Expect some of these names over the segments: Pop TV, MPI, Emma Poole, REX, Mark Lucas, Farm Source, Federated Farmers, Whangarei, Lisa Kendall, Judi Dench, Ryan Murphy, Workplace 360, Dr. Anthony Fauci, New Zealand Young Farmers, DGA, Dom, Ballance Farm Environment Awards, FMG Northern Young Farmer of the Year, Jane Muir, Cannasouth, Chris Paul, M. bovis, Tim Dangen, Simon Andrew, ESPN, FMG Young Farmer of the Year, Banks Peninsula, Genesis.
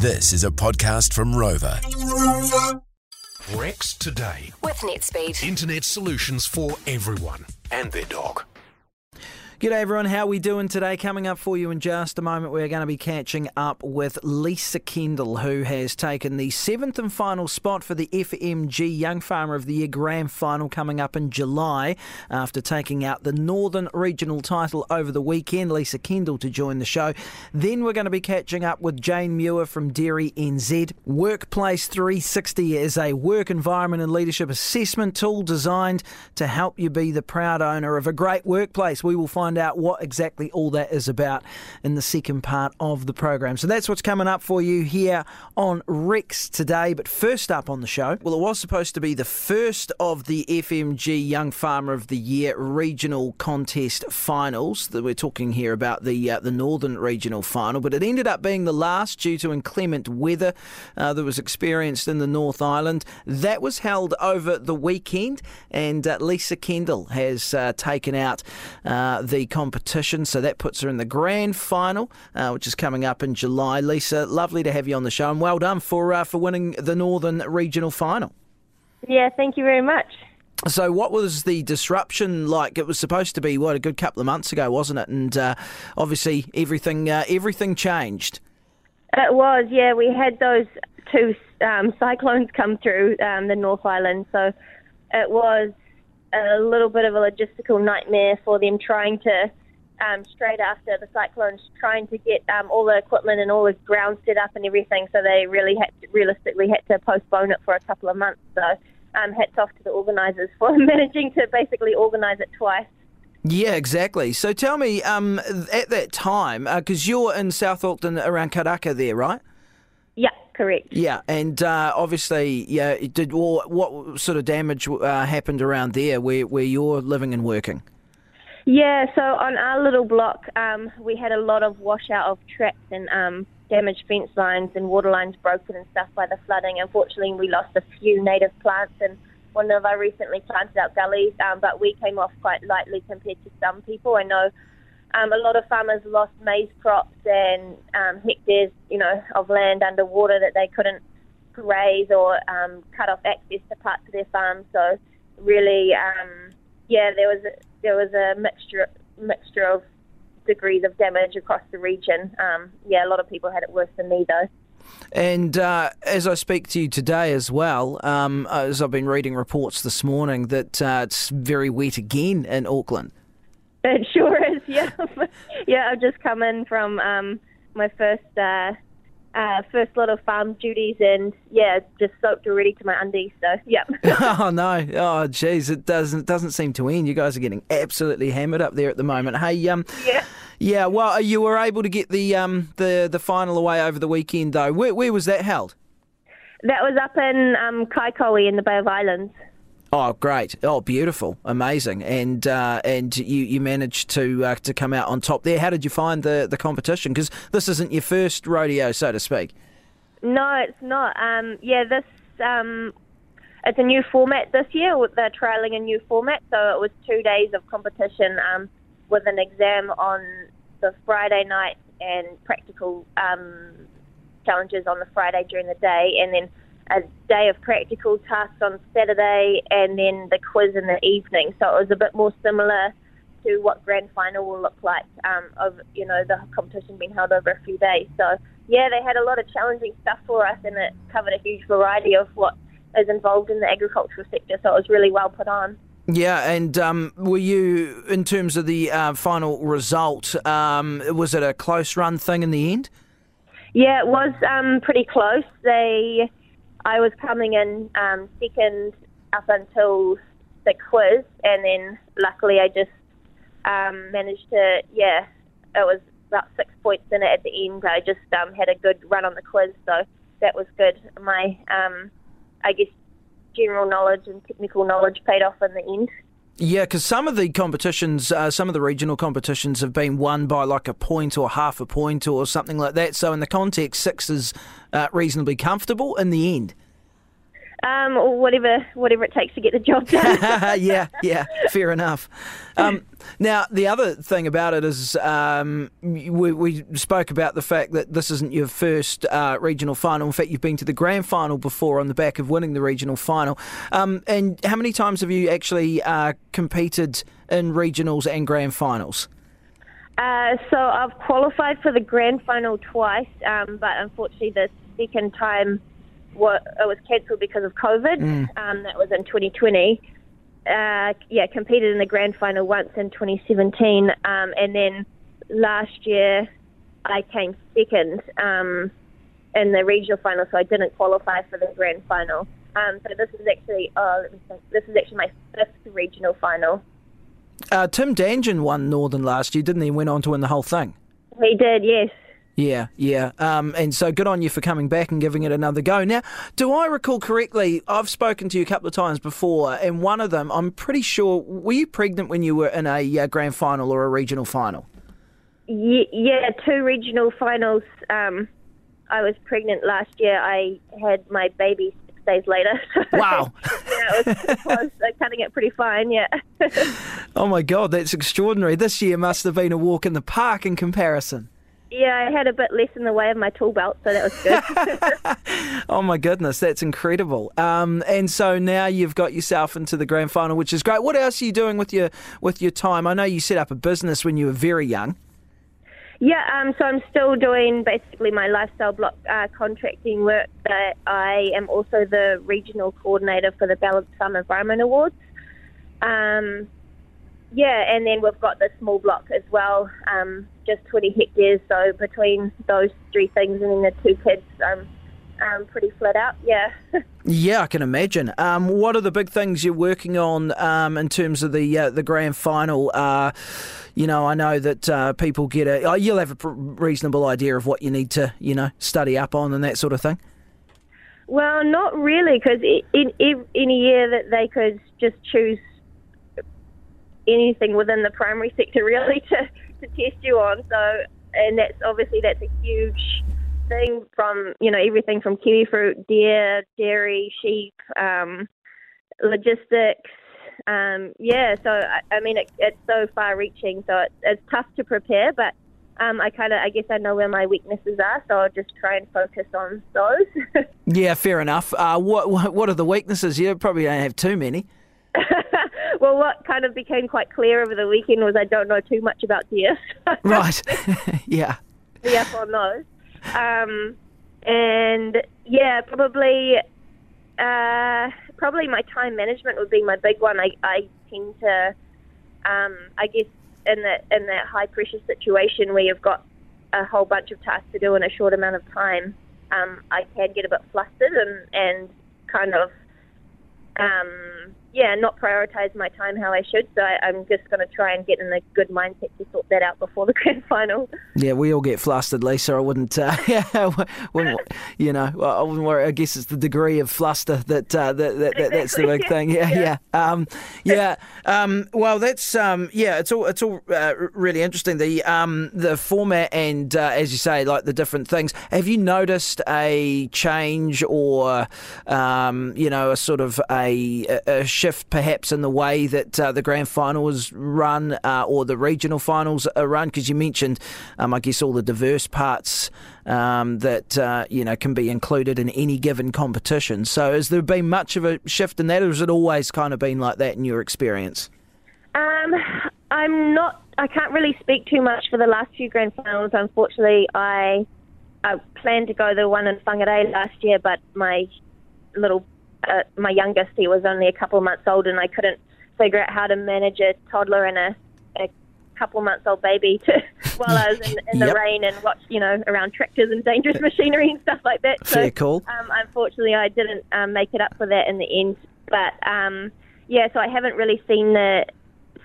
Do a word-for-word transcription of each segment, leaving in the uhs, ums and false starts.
This is a podcast from Rover. REX Today. With NetSpeed. Internet solutions for everyone and their dog. G'day everyone, how we doing today? Coming up for you in just a moment, we're going to be catching up with Lisa Kendall, who has taken the seventh and final spot for the F M G Young Farmer of the Year Grand Final coming up in July after taking out the Northern Regional title over the weekend. Lisa Kendall to join the show. Then we're going to be catching up with Jane Muir from Dairy N Z. Workplace three sixty is a work environment and leadership assessment tool designed to help you be the proud owner of a great workplace. We will find Find out what exactly all that is about in the second part of the program. So that's what's coming up for you here on REX Today. But first up on the show, well, it was supposed to be the first of the F M G Young Farmer of the Year Regional Contest Finals. We're talking here about the uh, the Northern Regional Final, but it ended up being the last due to inclement weather uh, that was experienced in the North Island. That was held over the weekend, and uh, Lisa Kendall has uh, taken out uh, the competition, so that puts her in the grand final, uh, which is coming up in July. Lisa, lovely to have you on the show, and well done for uh, for winning the Northern Regional Final. Yeah, thank you very much. So what was the disruption like? It was supposed to be, what, a good couple of months ago, wasn't it? And uh, obviously everything uh, everything changed. It was, yeah. We had those two um, cyclones come through um, the North Island, so it was a little bit of a logistical nightmare for them trying to, um, straight after the cyclones, trying to get um, all the equipment and all the ground set up and everything, so they really had to, realistically had to postpone it for a couple of months. So um, hats off to the organisers for managing to basically organise it twice. Yeah, exactly. So tell me, um, at that time, because uh, you're in South Auckland around Karaka there, right? Yeah, correct. Yeah, and uh, obviously, yeah. Did well, what sort of damage uh, happened around there where, where you're living and working? Yeah, so on our little block, um, we had a lot of washout of tracks and um, damaged fence lines and water lines broken and stuff by the flooding. Unfortunately, we lost a few native plants and one of our recently planted out gullies, um, but we came off quite lightly compared to some people. I know Um, a lot of farmers lost maize crops and um, hectares, you know, of land underwater that they couldn't graze or um, cut off access to parts of their farm. So, really, um, yeah, there was a, there was a mixture mixture of degrees of damage across the region. Um, yeah, a lot of people had it worse than me though. And uh, as I speak to you today as well, um, as I've been reading reports this morning that uh, it's very wet again in Auckland. It sure is, yeah. Yeah, I've just come in from um, my first uh, uh, first lot of farm duties and, yeah, just soaked already to my undies, so, yeah. Oh, no. Oh, geez, it doesn't, it doesn't seem to end. You guys are getting absolutely hammered up there at the moment. Hey, um, yeah. Yeah, well, you were able to get the um, the, the final away over the weekend, though. Where, where was that held? That was up in um, Kaikohe in the Bay of Islands. Oh, great. Oh, beautiful. Amazing. And uh, and you, you managed to uh, to come out on top there. How did you find the, the competition? Because this isn't your first rodeo, so to speak. No, it's not. Um, yeah, this um, it's a new format this year. They're trialling a new format, so it was two days of competition um, with an exam on the Friday night and practical um, challenges on the Friday during the day, and then a day of practical tasks on Saturday and then the quiz in the evening. So it was a bit more similar to what Grand Final will look like um, of, you know, the competition being held over a few days. So, yeah, they had a lot of challenging stuff for us and it covered a huge variety of what is involved in the agricultural sector. So it was really well put on. Yeah, and um, were you, in terms of the uh, final result, um, was it a close run thing in the end? Yeah, it was um, pretty close. They... I was coming in um, second up until the quiz, and then luckily I just um, managed to, yeah, it was about six points in it at the end. I just um, had a good run on the quiz, so that was good. My, um, I guess, general knowledge and technical knowledge paid off in the end. Yeah, because some of the competitions, uh, some of the regional competitions have been won by like a point or half a point or something like that. So in the context, six is uh, reasonably comfortable in the end. um, or whatever whatever it takes to get the job done. yeah, yeah, fair enough. Um, now, the other thing about it is um, we, we spoke about the fact that this isn't your first uh, regional final. In fact, you've been to the grand final before on the back of winning the regional final. Um, and how many times have you actually uh, competed in regionals and grand finals? Uh, so I've qualified for the grand final twice, um, but unfortunately the second time wa- it was cancelled because of COVID. Mm. Um, that was in twenty twenty. Uh, yeah, competed in the grand final once in twenty seventeen, um, and then last year I came second um, in the regional final, so I didn't qualify for the grand final. Um, so this is actually oh, let me think. This is actually my fifth regional final. Uh, Tim Dangen won Northern last year, didn't he? Went on to win the whole thing. He did, yes. Yeah, yeah. Um, and so good on you for coming back and giving it another go. Now, do I recall correctly, I've spoken to you a couple of times before, and one of them, I'm pretty sure, were you pregnant when you were in a uh, grand final or a regional final? Yeah, yeah two regional finals. Um, I was pregnant last year. I had my baby six days later. Wow. Yeah, it was pretty close. They're cutting it pretty fine, yeah. Oh my God, that's extraordinary. This year must have been a walk in the park in comparison. Yeah, I had a bit less in the way of my tool belt, so that was good. Oh my goodness, that's incredible. Um, and so now you've got yourself into the grand final, which is great. What else are you doing with your with your time? I know you set up a business when you were very young. Yeah, um, so I'm still doing basically my lifestyle block uh, contracting work, but I am also the regional coordinator for the Ballance Farm Environment Awards. Um, yeah, and then we've got the small block as well, um, just twenty hectares. So between those three things and then the two kids, I'm, I'm pretty flat out, yeah. Yeah, I can imagine. Um, what are the big things you're working on um, in terms of the uh, the grand final? Uh, you know, I know that uh, people get a... Oh, you'll have a pr- reasonable idea of what you need to, you know, study up on and that sort of thing. Well, not really, because in, in, in a year that they could just choose anything within the primary sector really to, to test you on. So, and that's obviously that's a huge thing from, you know, everything from kiwi fruit, deer, dairy, sheep, um, logistics. Um, yeah, so, I, I mean, it, it's so far-reaching, so it, it's tough to prepare, but um, I kind of, I guess I know where my weaknesses are, so I'll just try and focus on those. Yeah, fair enough. Uh, what what are the weaknesses? You probably don't have too many. Well, what kind of became quite clear over the weekend was I don't know too much about deer. Right, yeah. Be up on those. Um, and yeah, probably uh, probably my time management would be my big one. I, I tend to, um, I guess, in that in that high pressure situation where you've got a whole bunch of tasks to do in a short amount of time, um, I can get a bit flustered and, and kind of, um, yeah, not prioritise my time how I should. So I, I'm just going to try and get in a good mindset to sort that out before the grand final. Yeah, we all get flustered, Lisa. I wouldn't, uh, wouldn't you know, I wouldn't worry. I guess it's the degree of fluster that, uh, that, that, that that's the big thing. Yeah, yeah. Yeah. Um, yeah. Um, well, that's, um, yeah, it's all it's all uh, really interesting. The um, the format and, uh, as you say, like the different things. Have you noticed a change or, um, you know, a sort of a, a shift perhaps in the way that uh, the grand final was run uh, or the regional finals are run? Because you mentioned, um, I guess, all the diverse parts um, that uh, you know can be included in any given competition. So has there been much of a shift in that, or has it always kind of been like that in your experience? Um, I'm not. I can't really speak too much for the last few grand finals. Unfortunately, I, I planned to go to the one in Whangarei last year, but my little Uh, my youngest, he was only a couple of months old, and I couldn't figure out how to manage a toddler and a, a couple months old baby to, while I was in, in the yep. rain and watched, you know, around tractors and dangerous machinery and stuff like that. Fair so, call. Um, unfortunately, I didn't um, make it up for that in the end. But um, yeah, so I haven't really seen the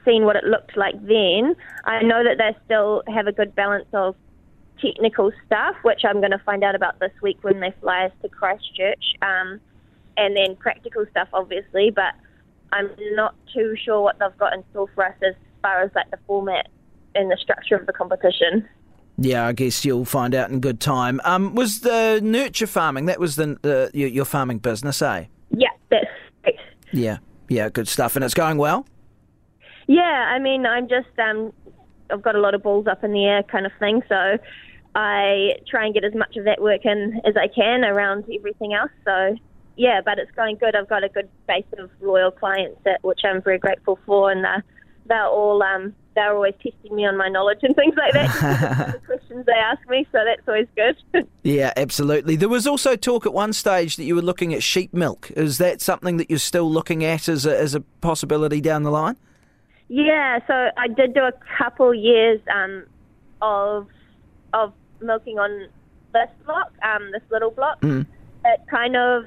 seen what it looked like then. I know that they still have a good balance of technical stuff, which I'm going to find out about this week when they fly us to Christchurch. Um, And then practical stuff, obviously, but I'm not too sure what they've got in store for us as far as like the format and the structure of the competition. Yeah, I guess you'll find out in good time. Um, was the nurture farming? That was the, the your farming business, eh? Yeah, Yeah, yeah, good stuff. And it's going well? Yeah, I mean, I'm just, um, I've got a lot of balls up in the air kind of thing, so I try and get as much of that work in as I can around everything else, so... Yeah, but it's going good. I've got a good base of loyal clients, that, which I'm very grateful for, and uh, they're all um, they're always testing me on my knowledge and things like that. The questions they ask me, so that's always good. Yeah, absolutely. There was also talk at one stage that you were looking at sheep milk. Is that something that you're still looking at as a, as a possibility down the line? Yeah, so I did do a couple years um, of of milking on this block, um, this little block. Mm. It kind of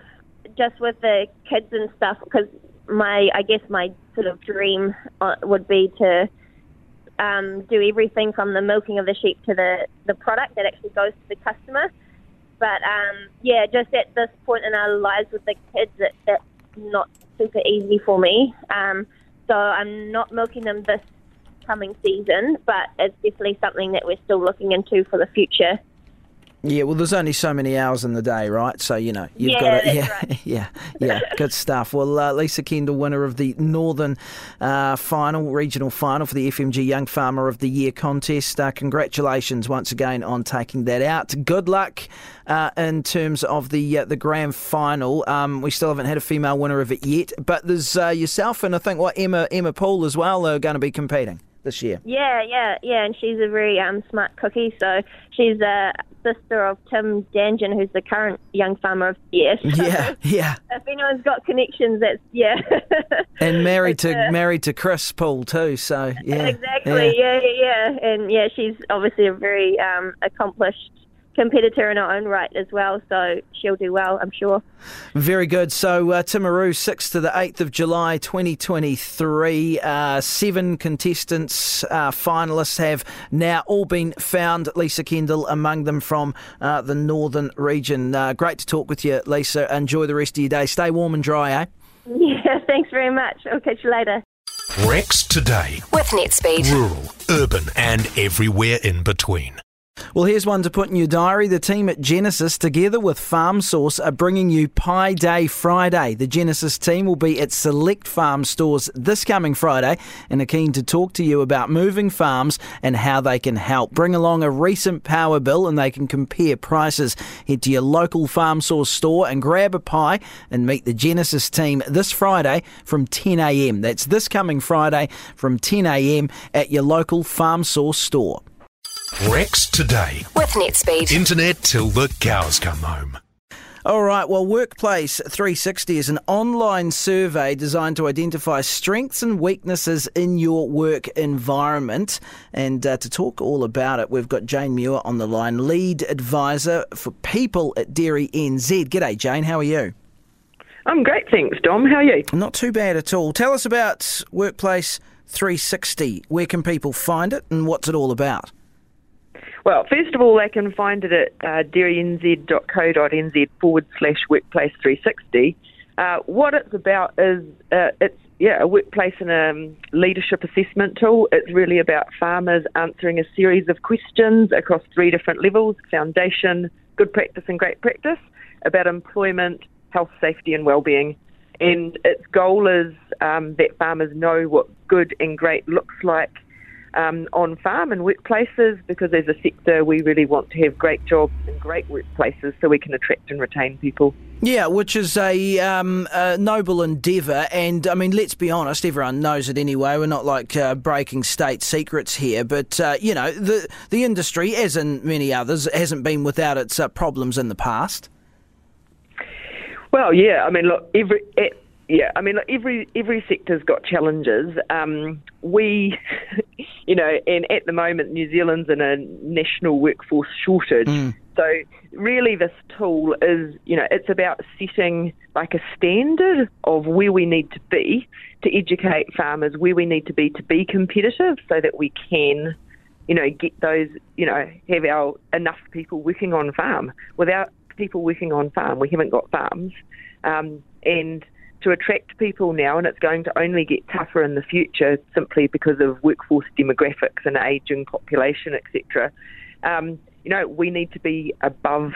just with the kids and stuff, because my I guess my sort of dream would be to um, do everything from the milking of the sheep to the, the product that actually goes to the customer. But um, yeah, just at this point in our lives with the kids, it, that's not super easy for me. Um, so I'm not milking them this coming season, but it's definitely something that we're still looking into for the future. Yeah, well, there's only so many hours in the day, right? So, you know, you've yeah, got to... Yeah, right. yeah, yeah, good stuff. Well, uh, Lisa Kendall, winner of the Northern uh, Final, Regional Final for the F M G Young Farmer of the Year contest. Uh, congratulations once again on taking that out. Good luck uh, in terms of the uh, the Grand Final. Um, we still haven't had a female winner of it yet, but there's uh, yourself and I think what Emma Emma Poole as well are going to be competing this year. Yeah, yeah, yeah, and she's a very um, smart cookie, so she's a sister of Tim Dangen, who's the current Young Farmer of the Year. So yeah, yeah. If anyone's got connections, that's, yeah. And married to her. Married to Chris Paul too, so, yeah. Exactly, yeah, yeah, yeah. And, yeah, she's obviously a very um, accomplished competitor in her own right as well, so she'll do well, I'm sure. Very good. So uh, Timaru, sixth to the eighth of July twenty twenty-three, uh, seven contestants, uh, finalists have now all been found, Lisa Kendall among them from uh, the northern region. Uh, great to talk with you, Lisa. Enjoy the rest of your day. Stay warm and dry, eh? Yeah, thanks very much. I'll catch you later. Rex Today. With NetSpeed. Rural, urban and everywhere in between. Well, here's one to put in your diary. The team at Genesis, together with Farm Source, are bringing you Pie Day Friday. The Genesis team will be at select farm stores this coming Friday and are keen to talk to you about moving farms and how they can help. Bring along a recent power bill and they can compare prices. Head to your local Farm Source store and grab a pie and meet the Genesis team this Friday from ten a.m. That's this coming Friday from ten a.m. at your local Farm Source store. Rex Today. With NetSpeed. Internet till the cows come home. All right, well, Workplace three sixty is an online survey designed to identify strengths and weaknesses in your work environment. And uh, to talk all about it, we've got Jane Muir on the line, Lead Advisor for People at Dairy N Z. G'day, Jane. How are you? I'm great, thanks, Dom. How are you? Not too bad at all. Tell us about Workplace three sixty. Where can people find it and what's it all about? Well, first of all, they can find it at uh, dairy n z dot co dot n z forward slash workplace three sixty. Uh, what it's about is uh, it's yeah a workplace and a um, leadership assessment tool. It's really about farmers answering a series of questions across three different levels: foundation, good practice, and great practice, about employment, health, safety, and wellbeing. And its goal is um, that farmers know what good and great looks like Um, on farm and workplaces, because as a sector we really want to have great jobs and great workplaces so we can attract and retain people. Yeah, which is a, um, a noble endeavour, and I mean, let's be honest, everyone knows it anyway. We're not like uh, breaking state secrets here, but uh, you know, the the industry, as in many others, hasn't been without its uh, problems in the past. Well, yeah, I mean, look, every. It, Yeah, I mean, look, every every sector's got challenges. Um, we, you know, and at the moment, New Zealand's in a national workforce shortage. Mm. So really this tool is, you know, it's about setting like a standard of where we need to be to educate farmers, where we need to be to be competitive so that we can, you know, get those, you know, have our enough people working on farm. Without people working on farm, we haven't got farms. Um, and... to attract people now, and it's going to only get tougher in the future simply because of workforce demographics and ageing population, et cetera. Um, you know, we need to be above,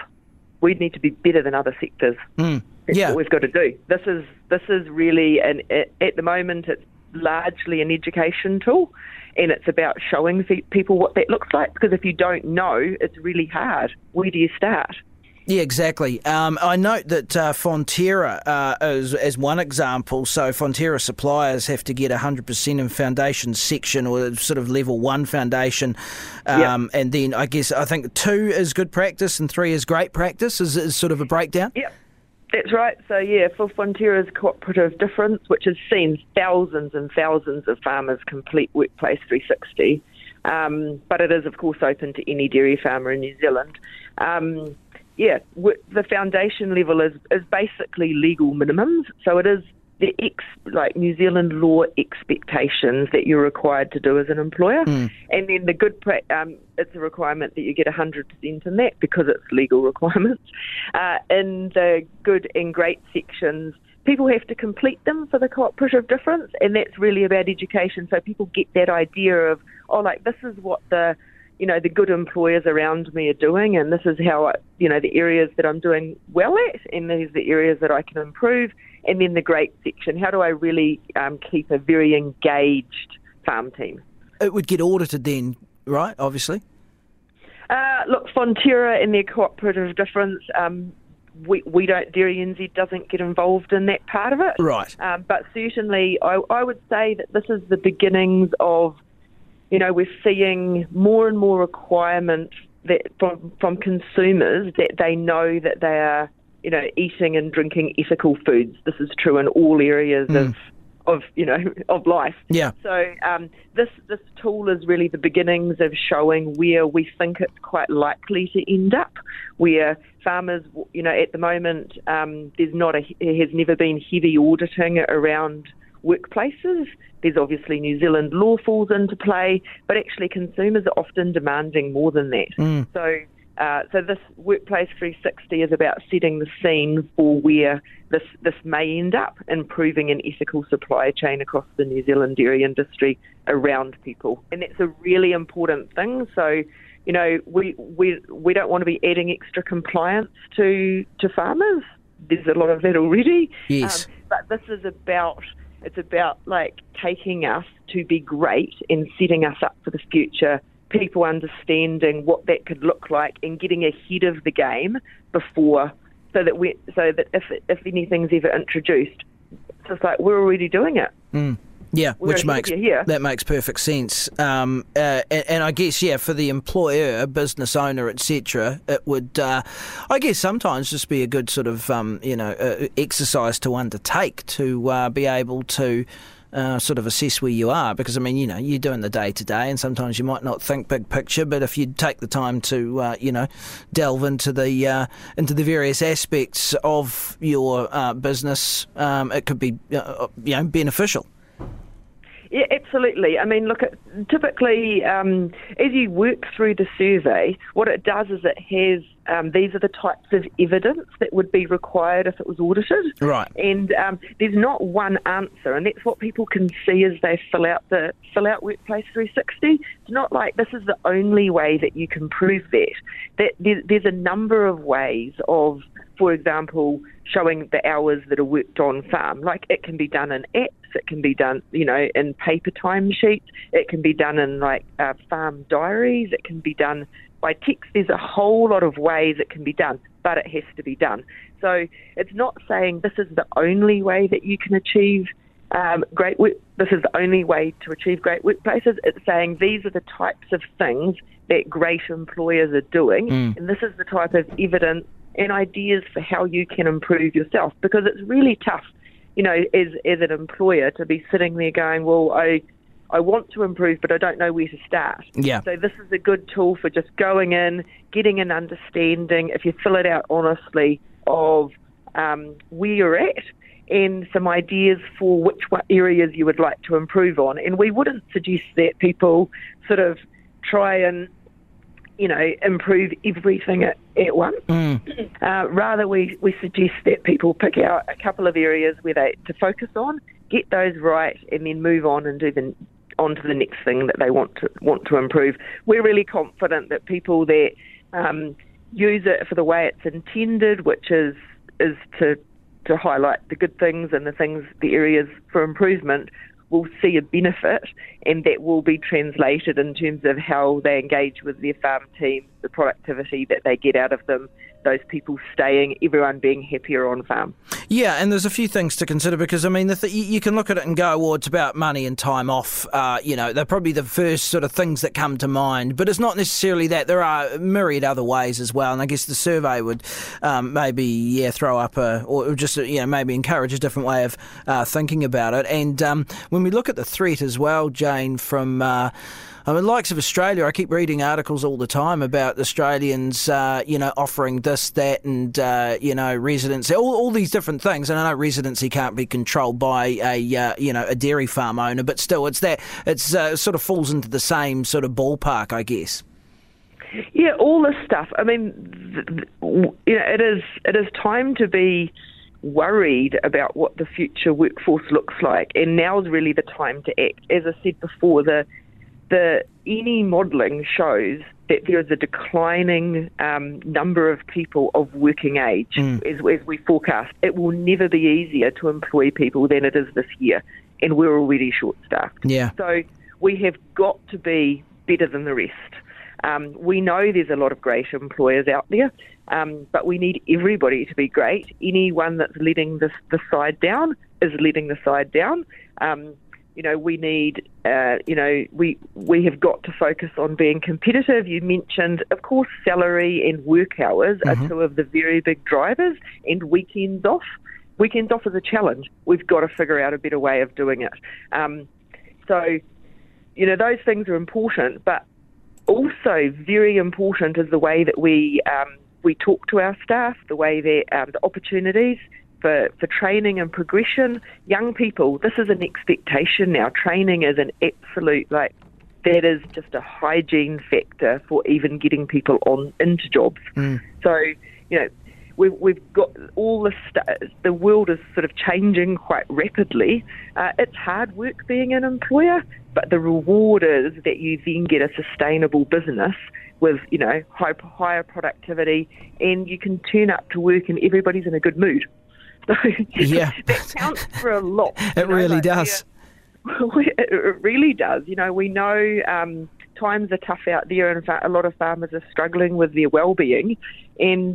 we need to be better than other sectors. Mm. That's yeah. what we've got to do. This is this is really an at the moment it's largely an education tool, and it's about showing people what that looks like, because if you don't know, it's really hard. Where do you start? Yeah, exactly. Um, I note that uh, Fonterra uh, is, is one example. So Fonterra suppliers have to get one hundred percent in foundation section, or sort of level one foundation. Um, yep. And then I guess I think two is good practice and three is great practice is, is sort of a breakdown. Yep, that's right. So, yeah, for Fonterra's cooperative difference, which has seen thousands and thousands of farmers complete Workplace three sixty, um, but it is, of course, open to any dairy farmer in New Zealand. Um Yeah, the foundation level is, is basically legal minimums. So it is the ex, like New Zealand law expectations that you're required to do as an employer. Mm. And then the good pra- um, it's a requirement that you get one hundred percent in that because it's legal requirements. Uh, in the good and great sections, people have to complete them for the cooperative difference, and that's really about education. So people get that idea of, oh, like this is what the... you know, the good employers around me are doing, and this is how, I, you know, the areas that I'm doing well at, and these are the areas that I can improve. And then the great section, how do I really um, keep a very engaged farm team? It would get audited then, right, obviously? Uh, look, Fonterra and their cooperative difference, um, we, we don't, Dairy N Z doesn't get involved in that part of it. Right. Um, but certainly I, I would say that this is the beginnings of, you know, we're seeing more and more requirement that from, from consumers that they know that they are, you know, eating and drinking ethical foods. This is true in all areas mm. of, of, you know, of life. Yeah. So um, this this tool is really the beginnings of showing where we think it's quite likely to end up, where farmers, you know, at the moment um, there's not a there has never been heavy auditing around workplaces. There's obviously New Zealand law falls into play, but actually consumers are often demanding more than that. Mm. So uh, so this Workplace three sixty is about setting the scene for where this, this may end up, improving an ethical supply chain across the New Zealand dairy industry around people. And that's a really important thing. So, you know, we we, we don't want to be adding extra compliance to, to farmers. There's a lot of that already. Yes. Um, but this is about... It's about, like, taking us to be great and setting us up for the future, people understanding what that could look like and getting ahead of the game before, so that we, so that if if anything's ever introduced, it's just like we're already doing it. Mm. Yeah, we're which makes here. that makes perfect sense. Um, uh, and, and I guess yeah, for the employer, business owner, et cetera, it would, uh, I guess, sometimes just be a good sort of um, you know uh, exercise to undertake to uh, be able to uh, sort of assess where you are. Because I mean, you know, you're doing the day to day, and sometimes you might not think big picture. But if you take the time to uh, you know delve into the uh, into the various aspects of your uh, business, um, it could be uh, you know beneficial. Yeah, absolutely. I mean, look, typically, um, as you work through the survey, what it does is it has, um, these are the types of evidence that would be required if it was audited. Right. And um, there's not one answer, and that's what people can see as they fill out the fill out Workplace three sixty. It's not like this is the only way that you can prove that. That there, there's a number of ways of, for example, showing the hours that are worked on farm. Like, it can be done in apps, it can be done, you know, in paper timesheets, it can be done in, like, uh, farm diaries, it can be done by text. There's a whole lot of ways it can be done, but it has to be done. So it's not saying this is the only way that you can achieve um, great work, this is the only way to achieve great workplaces. It's saying these are the types of things that great employers are doing, mm. and this is the type of evidence and ideas for how you can improve yourself, because it's really tough, you know, as as an employer to be sitting there going, well, I I want to improve, but I don't know where to start. Yeah. So this is a good tool for just going in, getting an understanding, if you fill it out honestly, of um, where you're at and some ideas for which areas you would like to improve on. And we wouldn't suggest that people sort of try and, you know, improve everything at, at once. Mm. Uh, rather, we, we suggest that people pick out a couple of areas where they to focus on, get those right, and then move on and do the on to the next thing that they want to want to improve. We're really confident that people that um, use it for the way it's intended, which is is to to highlight the good things and the things, the areas for improvement, will see a benefit, and that will be translated in terms of how they engage with their farm team, the productivity that they get out of them, those people staying, everyone being happier on farm. Yeah, and there's a few things to consider, because, I mean, the th- you can look at it and go, well, it's about money and time off. Uh, you know, they're probably the first sort of things that come to mind, but it's not necessarily that. There are myriad other ways as well, and I guess the survey would um, maybe, yeah, throw up a, or just, you know, maybe encourage a different way of uh, thinking about it. And um, when we look at the threat as well, Jane, from... Uh, I mean, likes of Australia, I keep reading articles all the time about Australians, uh, you know, offering this, that, and, uh, you know, residency, all, all these different things. And I know residency can't be controlled by a, uh, you know, a dairy farm owner, but still, it's that, it's uh, sort of falls into the same sort of ballpark, I guess. Yeah, all this stuff. I mean, th- th- you know, it is it is time to be worried about what the future workforce looks like, and now's really the time to act. As I said before, the The, any modelling shows that there is a declining um, number of people of working age mm. as, as we forecast. It will never be easier to employ people than it is this year, and we're already short-staffed. Yeah. So we have got to be better than the rest. Um, we know there's a lot of great employers out there, um, but we need everybody to be great. Anyone that's letting this, the side down is letting the side down. Um You know, we need, uh, you know, we we have got to focus on being competitive. You mentioned, of course, salary and work hours mm-hmm. are two of the very big drivers, and weekends off. Weekends off is a challenge. We've got to figure out a better way of doing it. Um, so, you know, those things are important, but also very important is the way that we um, we talk to our staff, the way that um, the opportunities For, for training and progression. Young people, this is an expectation now. Training is an absolute, like, that is just a hygiene factor for even getting people on into jobs. Mm. So, you know, we've, we've got all the st- the world is sort of changing quite rapidly. Uh, it's hard work being an employer, but the reward is that you then get a sustainable business with, you know, high, higher productivity, and you can turn up to work and everybody's in a good mood. So yeah. That counts for a lot. It know, really like does. It really does. You know, we know um, times are tough out there, and a lot of farmers are struggling with their well-being. And,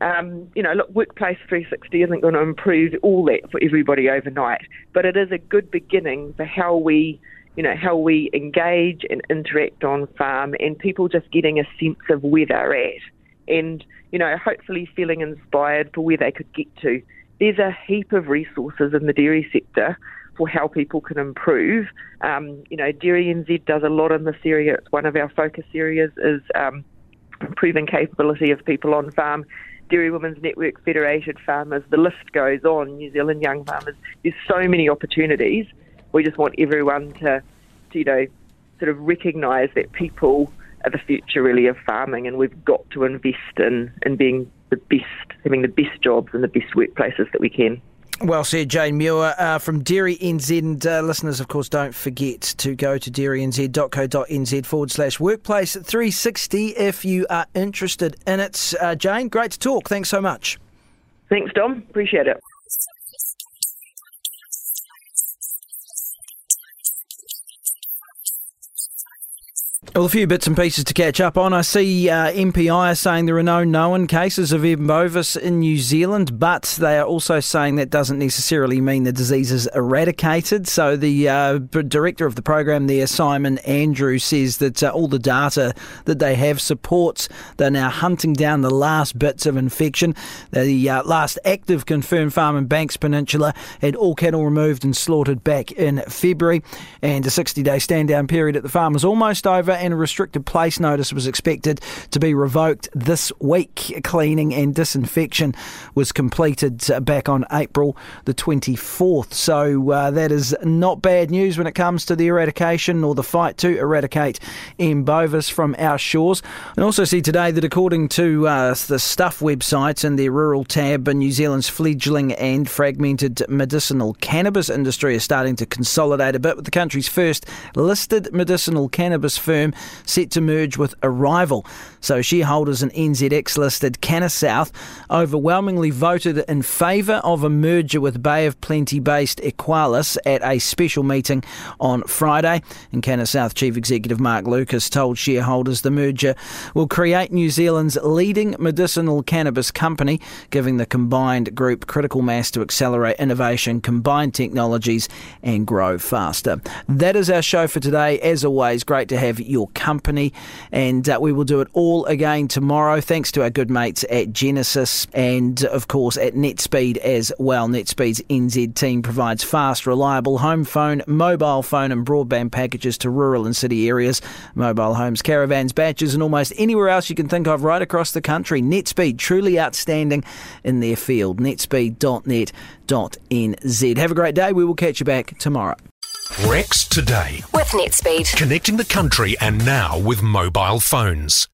um, you know, look, Workplace three sixty isn't going to improve all that for everybody overnight, but it is a good beginning for how we, you know, how we engage and interact on farm, and people just getting a sense of where they're at, and, you know, hopefully feeling inspired for where they could get to. There's a heap of resources in the dairy sector for how people can improve. Um, you know, Dairy N Z does a lot in this area. It's one of our focus areas, is um, improving capability of people on farm. Dairy Women's Network, Federated Farmers, the list goes on, New Zealand Young Farmers. There's so many opportunities. We just want everyone to, to you know, sort of recognise that people are the future, really, of farming, and we've got to invest in, in being the best, having the best jobs and the best workplaces that we can. Well said, Jane Muir uh, from Dairy N Z. And uh, listeners, of course, don't forget to go to dairy n z dot co dot n z forward slash workplace three sixty if you are interested in it. Uh, Jane, great to talk. Thanks so much. Thanks, Dom. Appreciate it. Well, a few bits and pieces to catch up on. I see uh, M P I are saying there are no known cases of M. bovis in New Zealand, but they are also saying that doesn't necessarily mean the disease is eradicated. So the uh, director of the program there, Simon Andrew, says that uh, all the data that they have supports they're now hunting down the last bits of infection. The uh, last active confirmed farm in Banks Peninsula had all cattle removed and slaughtered back in February, and a sixty-day stand-down period at the farm is almost over, and a restricted place notice was expected to be revoked this week. Cleaning and disinfection was completed back on April the twenty-fourth. So uh, that is not bad news when it comes to the eradication or the fight to eradicate M. bovis from our shores. And also see today that according to uh, the Stuff website and their rural tab, New Zealand's fledgling and fragmented medicinal cannabis industry is starting to consolidate a bit, with the country's first listed medicinal cannabis firm firm set to merge with a rival. So shareholders in N Z X-listed Cannasouth overwhelmingly voted in favour of a merger with Bay of Plenty-based Equalis at a special meeting on Friday. And Cannasouth Chief Executive Mark Lucas told shareholders the merger will create New Zealand's leading medicinal cannabis company, giving the combined group critical mass to accelerate innovation, combine technologies and grow faster. That is our show for today. As always, great to have your company, and uh, we will do it all again tomorrow. Thanks to our good mates at Genesis and, of course, at NetSpeed as well. NetSpeed's N Z team provides fast, reliable home phone, mobile phone and broadband packages to rural and city areas, mobile homes, caravans, batches and almost anywhere else you can think of right across the country. NetSpeed, truly outstanding in their field. netspeed dot net dot n z. Have a great day. We will catch you back tomorrow. REX Today with NetSpeed. Connecting the country and now with mobile phones.